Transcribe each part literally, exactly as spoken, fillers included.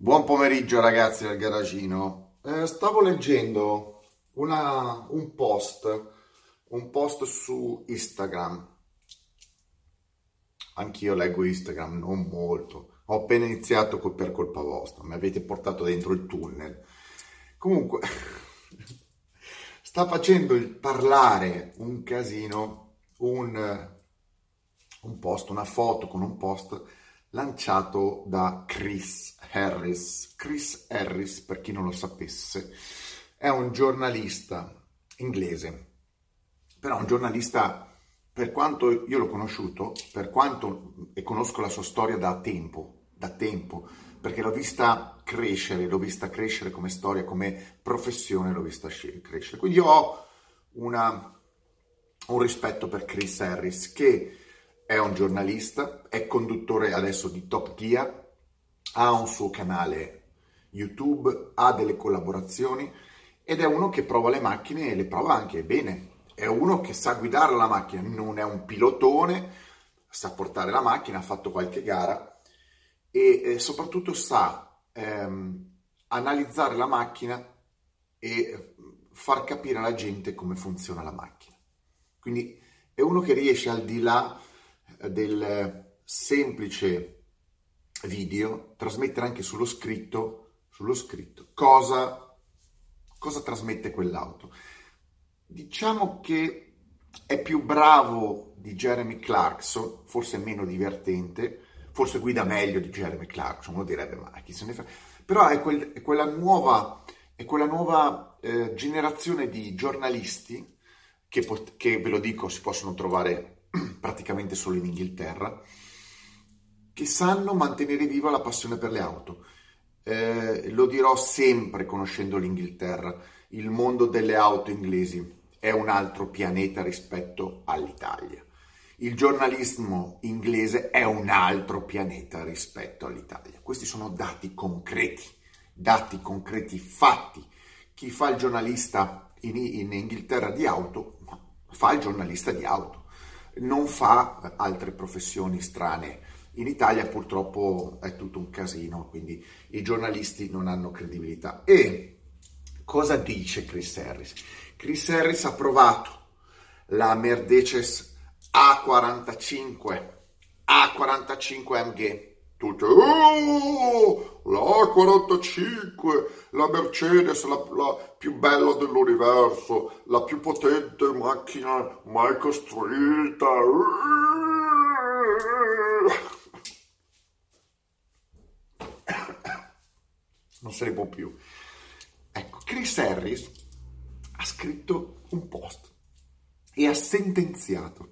Buon pomeriggio ragazzi del garagino. Eh, stavo leggendo una, un post, un post su Instagram. Anch'io leggo Instagram, non molto. Ho appena iniziato col, per colpa vostra, mi avete portato dentro il tunnel. Comunque, sta facendo il parlare un casino, un, un post, una foto con un post lanciato da Chris Harris. Chris Harris, per chi non lo sapesse, è un giornalista inglese, però un giornalista, per quanto io l'ho conosciuto, per quanto e conosco la sua storia da tempo, da tempo, perché l'ho vista crescere, l'ho vista crescere come storia, come professione, l'ho vista crescere. Quindi io ho una, un rispetto per Chris Harris, che è un giornalista, è conduttore adesso di Top Gear, ha un suo canale YouTube, ha delle collaborazioni ed è uno che prova le macchine e le prova anche bene. È uno che sa guidare la macchina, non è un pilotone, sa portare la macchina, ha fatto qualche gara e eh, soprattutto sa ehm, analizzare la macchina e far capire alla gente come funziona la macchina. Quindi è uno che riesce al di là del semplice video trasmettere anche sullo scritto sullo scritto cosa cosa trasmette quell'auto. Diciamo che è più bravo di Jeremy Clarkson, forse è meno divertente, forse guida meglio di Jeremy Clarkson, uno direbbe ma chi se ne frega, però è, quel, è quella nuova è quella nuova eh, generazione di giornalisti che, che ve lo dico si possono trovare praticamente solo in Inghilterra, che sanno mantenere viva la passione per le auto. Eh, lo dirò sempre, conoscendo l'Inghilterra, il mondo delle auto inglesi è un altro pianeta rispetto all'Italia. Il giornalismo inglese è un altro pianeta rispetto all'Italia. Questi sono dati concreti, dati concreti, fatti. Chi fa il giornalista in, in Inghilterra di auto, fa il giornalista di auto. Non fa altre professioni strane. In Italia purtroppo è tutto un casino, quindi i giornalisti non hanno credibilità. E cosa dice Chris Harris? Chris Harris ha provato la Mercedes A quarantacinque, A quarantacinque A M G. Tutti, oh, la A quarantacinque, la Mercedes, la, la più bella dell'universo, la più potente macchina mai costruita. Non se ne può più. Ecco, Chris Harris ha scritto un post e ha sentenziato.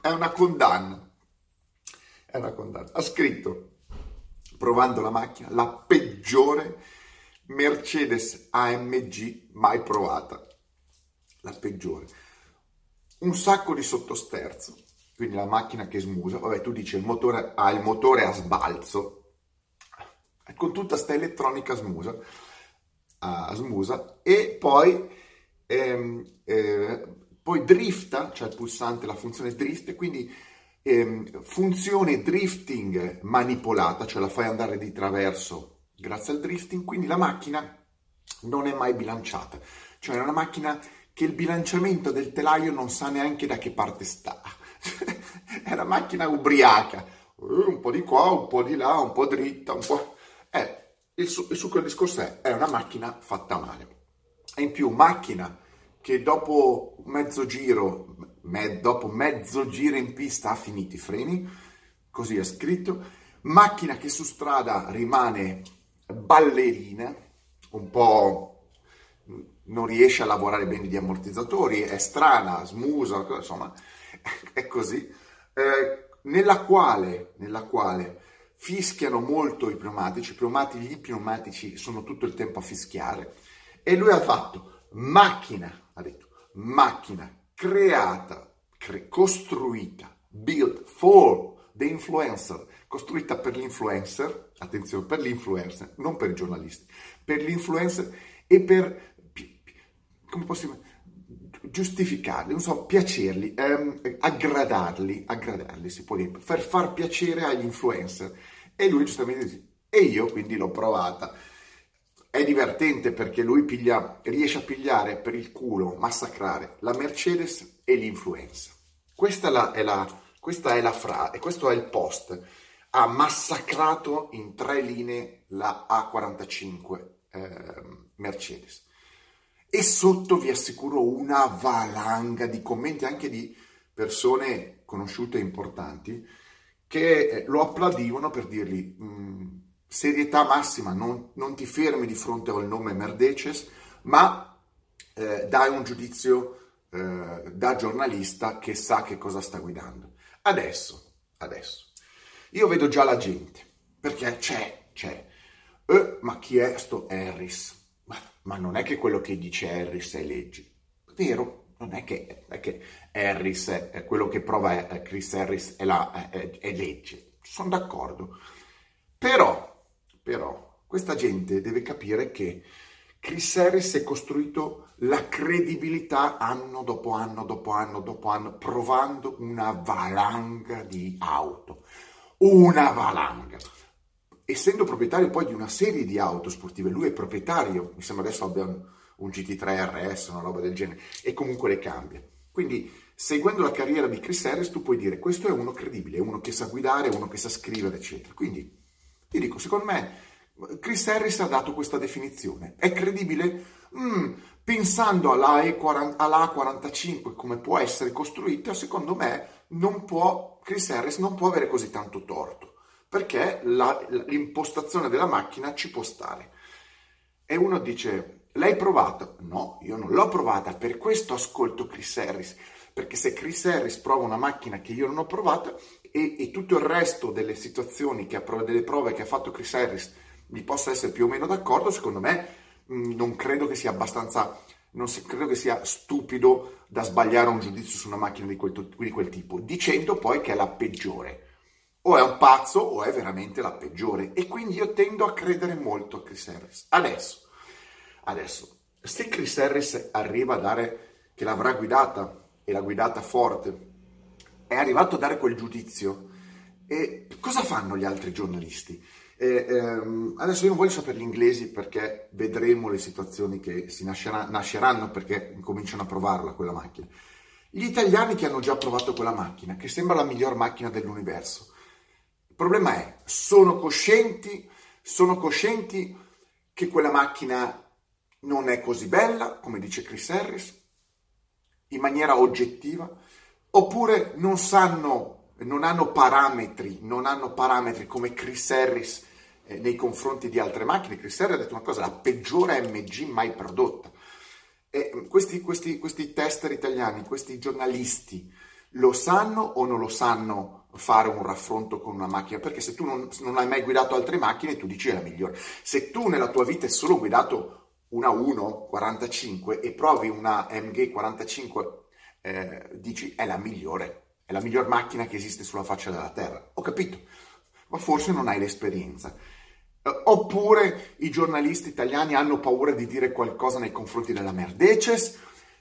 È una condanna. Una condanna. Ha scritto, provando la macchina, la peggiore Mercedes A M G mai provata, la peggiore, un sacco di sottosterzo, quindi la macchina che smusa. Vabbè, tu dici il motore ha ah, il motore a sbalzo, con tutta sta elettronica smusa, ah, smusa e poi ehm, eh, poi drifta, cioè il pulsante, la funzione drift, quindi funzione drifting manipolata, cioè la fai andare di traverso grazie al drifting, quindi la macchina non è mai bilanciata, cioè è una macchina che il bilanciamento del telaio non sa neanche da che parte sta. È una macchina ubriaca, un po' di qua, un po' di là, un po' dritta, un po'... Eh, il succo del discorso è, è una macchina fatta male, e in più macchina che dopo mezzo giro Me, dopo mezzo giro in pista ha finito i freni, così è scritto, macchina che su strada rimane ballerina, un po' non riesce a lavorare bene gli ammortizzatori, è strana, smusa, insomma è così, eh, nella quale, nella quale fischiano molto i pneumatici, i pneumatici, gli pneumatici sono tutto il tempo a fischiare, e lui ha fatto macchina, ha detto macchina creata, cre- costruita, built for the influencer, costruita per l'influencer, attenzione, per l'influencer, non per i giornalisti, per l'influencer e per, come possiamo, giustificarli, non so, piacerli, ehm, aggradarli, aggradarli si può dire, per far piacere agli influencer. E lui giustamente sì. E io quindi l'ho provata. È divertente perché lui piglia, riesce a pigliare per il culo, massacrare la Mercedes e l'influenza. Questa è la, è la, questa è la frase, e questo è il post. Ha massacrato in tre linee la A quarantacinque eh, Mercedes. E sotto vi assicuro una valanga di commenti anche di persone conosciute e importanti che lo applaudivano per dirgli mh, serietà massima, non, non ti fermi di fronte al nome Mercedes, ma eh, dai un giudizio eh, da giornalista che sa che cosa sta guidando. Adesso, adesso, io vedo già la gente, perché c'è, c'è, eh, ma chi è sto Harris? Ma, ma non è che quello che dice Harris è legge, vero? Non è che, è che Harris, è quello che prova è, Chris Harris è, la, è, è legge, sono d'accordo. Però, però, questa gente deve capire che Chris Harris è costruito la credibilità anno dopo anno dopo anno dopo anno, provando una valanga di auto, una valanga. Essendo proprietario poi di una serie di auto sportive, lui è proprietario, mi sembra adesso abbia un G T tre R S, una roba del genere, e comunque le cambia. Quindi, seguendo la carriera di Chris Harris, tu puoi dire, questo è uno credibile, è uno che sa guidare, è uno che sa scrivere, eccetera. Quindi, ti dico, secondo me, Chris Harris ha dato questa definizione. È credibile? Mm, pensando alla A quarantacinque, come può essere costruita, secondo me, non può, Chris Harris non può avere così tanto torto, perché la, l'impostazione della macchina ci può stare. E uno dice... L'hai provata? No, io non l'ho provata, per questo ascolto Chris Harris, perché se Chris Harris prova una macchina che io non ho provata e, e tutto il resto delle situazioni, che ha, delle prove che ha fatto Chris Harris, mi possa essere più o meno d'accordo, secondo me mh, non credo che sia abbastanza, non se, credo che sia stupido da sbagliare un giudizio su una macchina di quel, di quel tipo, dicendo poi che è la peggiore. O è un pazzo o è veramente la peggiore, e quindi io tendo a credere molto a Chris Harris. Adesso. Adesso, se Chris Harris arriva a dare, che l'avrà guidata, e l'ha guidata forte, è arrivato a dare quel giudizio, e cosa fanno gli altri giornalisti? E, ehm, adesso io non voglio sapere gli inglesi, perché vedremo le situazioni che si nascerà, nasceranno, perché cominciano a provarla quella macchina. Gli italiani che hanno già provato quella macchina, che sembra la miglior macchina dell'universo. Il problema è, sono coscienti, sono coscienti che quella macchina... non è così bella, come dice Chris Harris, in maniera oggettiva, oppure non sanno, non hanno parametri, non hanno parametri come Chris Harris eh, nei confronti di altre macchine. Chris Harris ha detto una cosa, la peggiore M G mai prodotta. E questi, questi, questi tester italiani, questi giornalisti, lo sanno o non lo sanno fare un raffronto con una macchina? Perché se tu non, non hai mai guidato altre macchine, tu dici è la migliore. Se tu nella tua vita hai solo guidato una uno quarantacinque e provi una M G quarantacinque, eh, dici è la migliore, è la miglior macchina che esiste sulla faccia della terra. Ho capito, ma forse non hai l'esperienza. Eh, oppure i giornalisti italiani hanno paura di dire qualcosa nei confronti della Mercedes.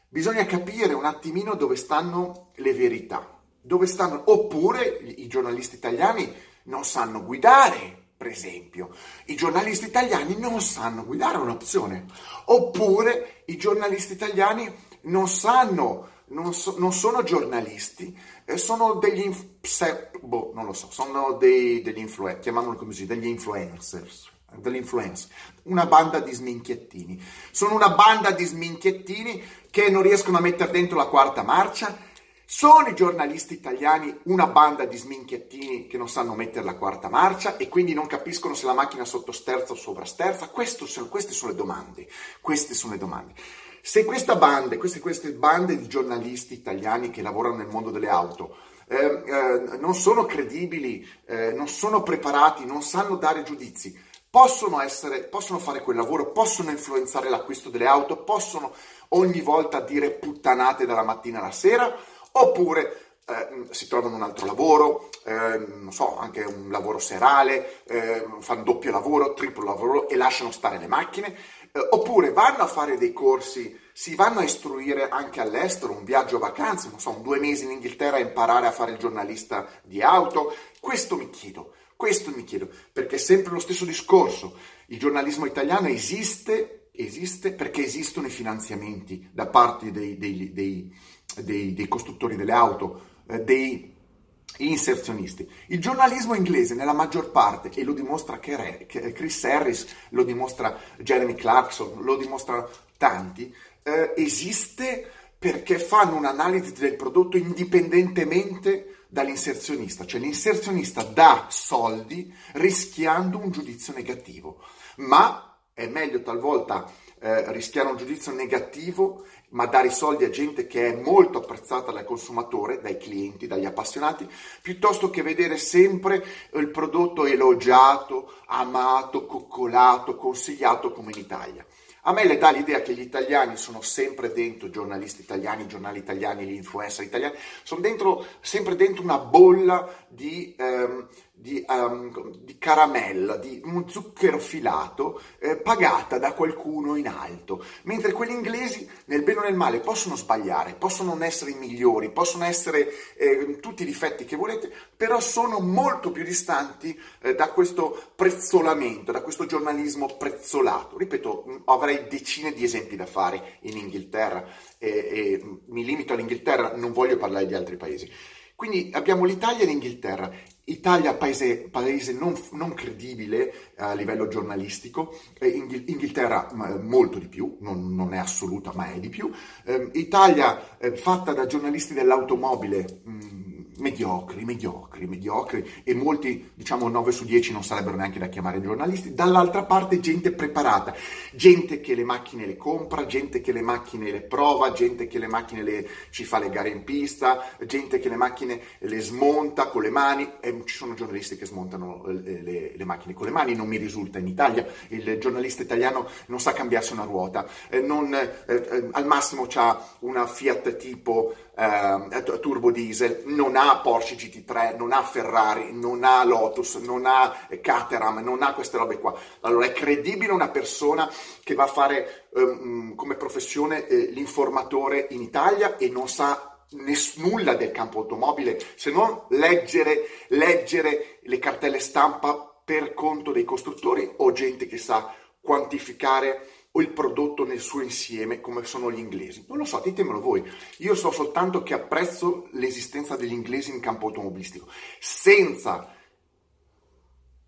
Bisogna capire un attimino dove stanno le verità, dove stanno. Oppure i giornalisti italiani non sanno guidare. Per esempio, i giornalisti italiani non sanno guidare, è un'opzione. Oppure i giornalisti italiani non sanno, non, so, non sono giornalisti, eh, sono degli, inf- se, boh, non lo so, sono dei, degli influencer, chiamiamoli come così, degli influencers, degli influencer, una banda di sminchiettini. Sono una banda di sminchiettini che non riescono a mettere dentro la quarta marcia. Sono i giornalisti italiani una banda di sminchiettini che non sanno mettere la quarta marcia e quindi non capiscono se la macchina è sottosterza o sovrasterza? Queste sono, queste sono le domande. Queste sono le domande. Se questa banda, queste, queste bande di giornalisti italiani che lavorano nel mondo delle auto eh, eh, non sono credibili, eh, non sono preparati, non sanno dare giudizi, possono essere, possono fare quel lavoro, possono influenzare l'acquisto delle auto, possono ogni volta dire puttanate dalla mattina alla sera? Oppure eh, si trovano un altro lavoro, eh, non so, anche un lavoro serale, eh, fanno doppio lavoro, triplo lavoro e lasciano stare le macchine, eh, oppure vanno a fare dei corsi, si vanno a istruire anche all'estero, un viaggio a vacanze, non so, un due mesi in Inghilterra a imparare a fare il giornalista di auto. Questo mi chiedo, Questo mi chiedo, perché è sempre lo stesso discorso. Il giornalismo italiano esiste, esiste perché esistono i finanziamenti da parte dei, dei, dei, dei, dei costruttori delle auto, eh, dei inserzionisti. Il giornalismo inglese nella maggior parte, e lo dimostra Chris Harris, lo dimostra Jeremy Clarkson, lo dimostra tanti, eh, esiste perché fanno un'analisi del prodotto indipendentemente dall'inserzionista, cioè l'inserzionista dà soldi rischiando un giudizio negativo, ma è meglio talvolta eh, rischiare un giudizio negativo ma dare i soldi a gente che è molto apprezzata dal consumatore, dai clienti, dagli appassionati, piuttosto che vedere sempre il prodotto elogiato, amato, coccolato, consigliato come in Italia. A me le dà l'idea che gli italiani sono sempre dentro, i giornalisti italiani, i giornali italiani, gli influencer italiani, sono dentro, sempre dentro una bolla di, ehm, di, ehm, di caramella, di un zucchero filato, eh, pagata da qualcuno in alto. Mentre quelli inglesi, nel bene o nel male, possono sbagliare, possono non essere i migliori, possono essere eh, tutti i difetti che volete, però sono molto più distanti eh, da questo prezzolamento, da questo giornalismo prezzolato. Ripeto, avrei decine di esempi da fare in Inghilterra e, e mi limito all'Inghilterra, non voglio parlare di altri paesi. Quindi abbiamo l'Italia e l'Inghilterra. Italia paese, paese non, non credibile a livello giornalistico, eh, Inghilterra molto di più, non, non è assoluta ma è di più, eh, Italia eh, fatta da giornalisti dell'automobile mh, mediocri, mediocri, mediocri, e molti, diciamo nove su dieci, non sarebbero neanche da chiamare giornalisti. Dall'altra parte gente preparata, gente che le macchine le compra, gente che le macchine le prova, gente che le macchine le, ci fa le gare in pista, gente che le macchine le smonta con le mani, e ci sono giornalisti che smontano le, le, le macchine con le mani, non mi risulta in Italia, il giornalista italiano non sa cambiarsi una ruota, eh, non, eh, eh, al massimo c'ha una Fiat tipo Uh, Turbo Diesel, non ha Porsche G T tre, non ha Ferrari, non ha Lotus, non ha Caterham, non ha queste robe qua. Allora è credibile una persona che va a fare um, come professione eh, l'informatore in Italia e non sa ness- nulla del campo automobile, se non leggere, leggere le cartelle stampa per conto dei costruttori, o gente che sa quantificare o il prodotto nel suo insieme, come sono gli inglesi? Non lo so, ditemelo voi. Io so soltanto che apprezzo l'esistenza degli inglesi in campo automobilistico. Senza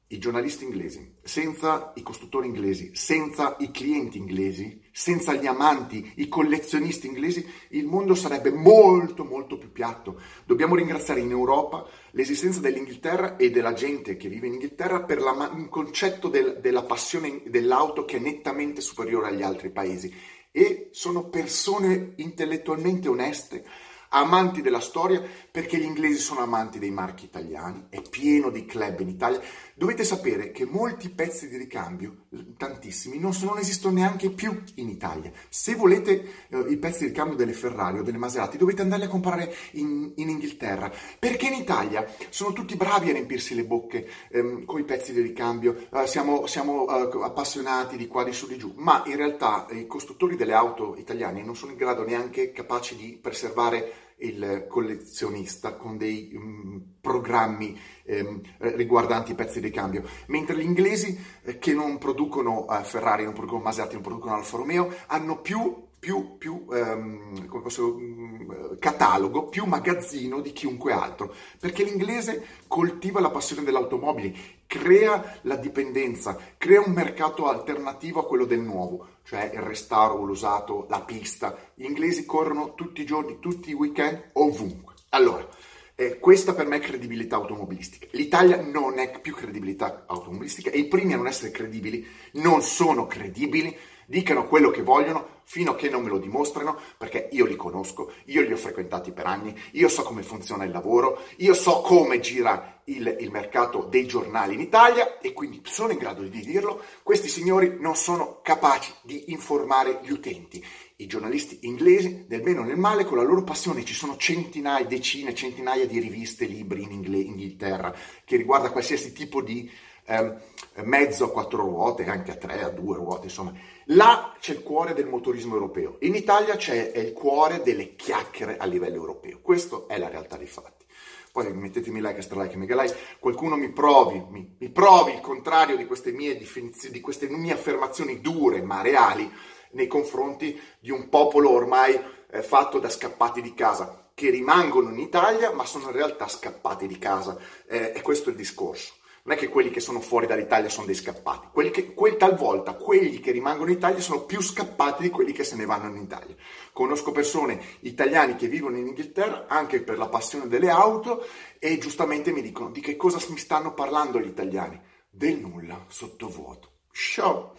i giornalisti inglesi, senza i costruttori inglesi, senza i clienti inglesi, senza gli amanti, i collezionisti inglesi, il mondo sarebbe molto molto più piatto. Dobbiamo ringraziare in Europa l'esistenza dell'Inghilterra e della gente che vive in Inghilterra per la, un concetto del, della passione dell'auto che è nettamente superiore agli altri paesi. E sono persone intellettualmente oneste, amanti della storia, perché gli inglesi sono amanti dei marchi italiani, è pieno di club in Italia. Dovete sapere che molti pezzi di ricambio, tantissimi, non, non esistono neanche più in Italia. Se volete eh, i pezzi di ricambio delle Ferrari o delle Maserati, dovete andarli a comprare in, in Inghilterra, perché in Italia sono tutti bravi a riempirsi le bocche ehm, con i pezzi di ricambio, eh, siamo, siamo eh, appassionati di qua, di su, di giù, ma in realtà i costruttori delle auto italiane non sono in grado neanche capaci di preservare il collezionista con dei um, programmi um, riguardanti i pezzi di cambio, mentre gli inglesi eh, che non producono uh, Ferrari, non producono Maserati, non producono Alfa Romeo, hanno più più, più um, come posso, um, catalogo, più magazzino di chiunque altro, perché l'inglese coltiva la passione dell'automobile, crea la dipendenza, crea un mercato alternativo a quello del nuovo, cioè il restauro, l'usato, la pista. Gli inglesi corrono tutti i giorni, tutti i weekend, ovunque. Allora, eh, questa per me è credibilità automobilistica. L'Italia non è più credibilità automobilistica e i primi a non essere credibili non sono credibili. Dicano quello che vogliono fino a che non me lo dimostrano, perché io li conosco, io li ho frequentati per anni, io so come funziona il lavoro, io so come gira il, il mercato dei giornali in Italia e quindi sono in grado di dirlo. Questi signori non sono capaci di informare gli utenti. I giornalisti inglesi, nel bene o nel male, con la loro passione, ci sono centinaia, decine, centinaia di riviste, libri in Inghil- Inghilterra, che riguarda qualsiasi tipo di Um, mezzo a quattro ruote, anche a tre, a due ruote, insomma. Là c'è il cuore del motorismo europeo. In Italia c'è il cuore delle chiacchiere a livello europeo. Questa è la realtà dei fatti. poi mettetemi like, stralike, mega like, qualcuno mi provi, mi, mi provi il contrario di queste mie definizioni, di queste mie affermazioni dure ma reali nei confronti di un popolo ormai eh, fatto da scappati di casa, che rimangono in Italia ma sono in realtà scappati di casa, eh, e questo è il discorso. Non è che quelli che sono fuori dall'Italia sono dei scappati, quelli che, quel, talvolta quelli che rimangono in Italia sono più scappati di quelli che se ne vanno in Italia. Conosco persone italiane che vivono in Inghilterra anche per la passione delle auto e giustamente mi dicono: di che cosa mi stanno parlando gli italiani? Del nulla sottovuoto. Ciao!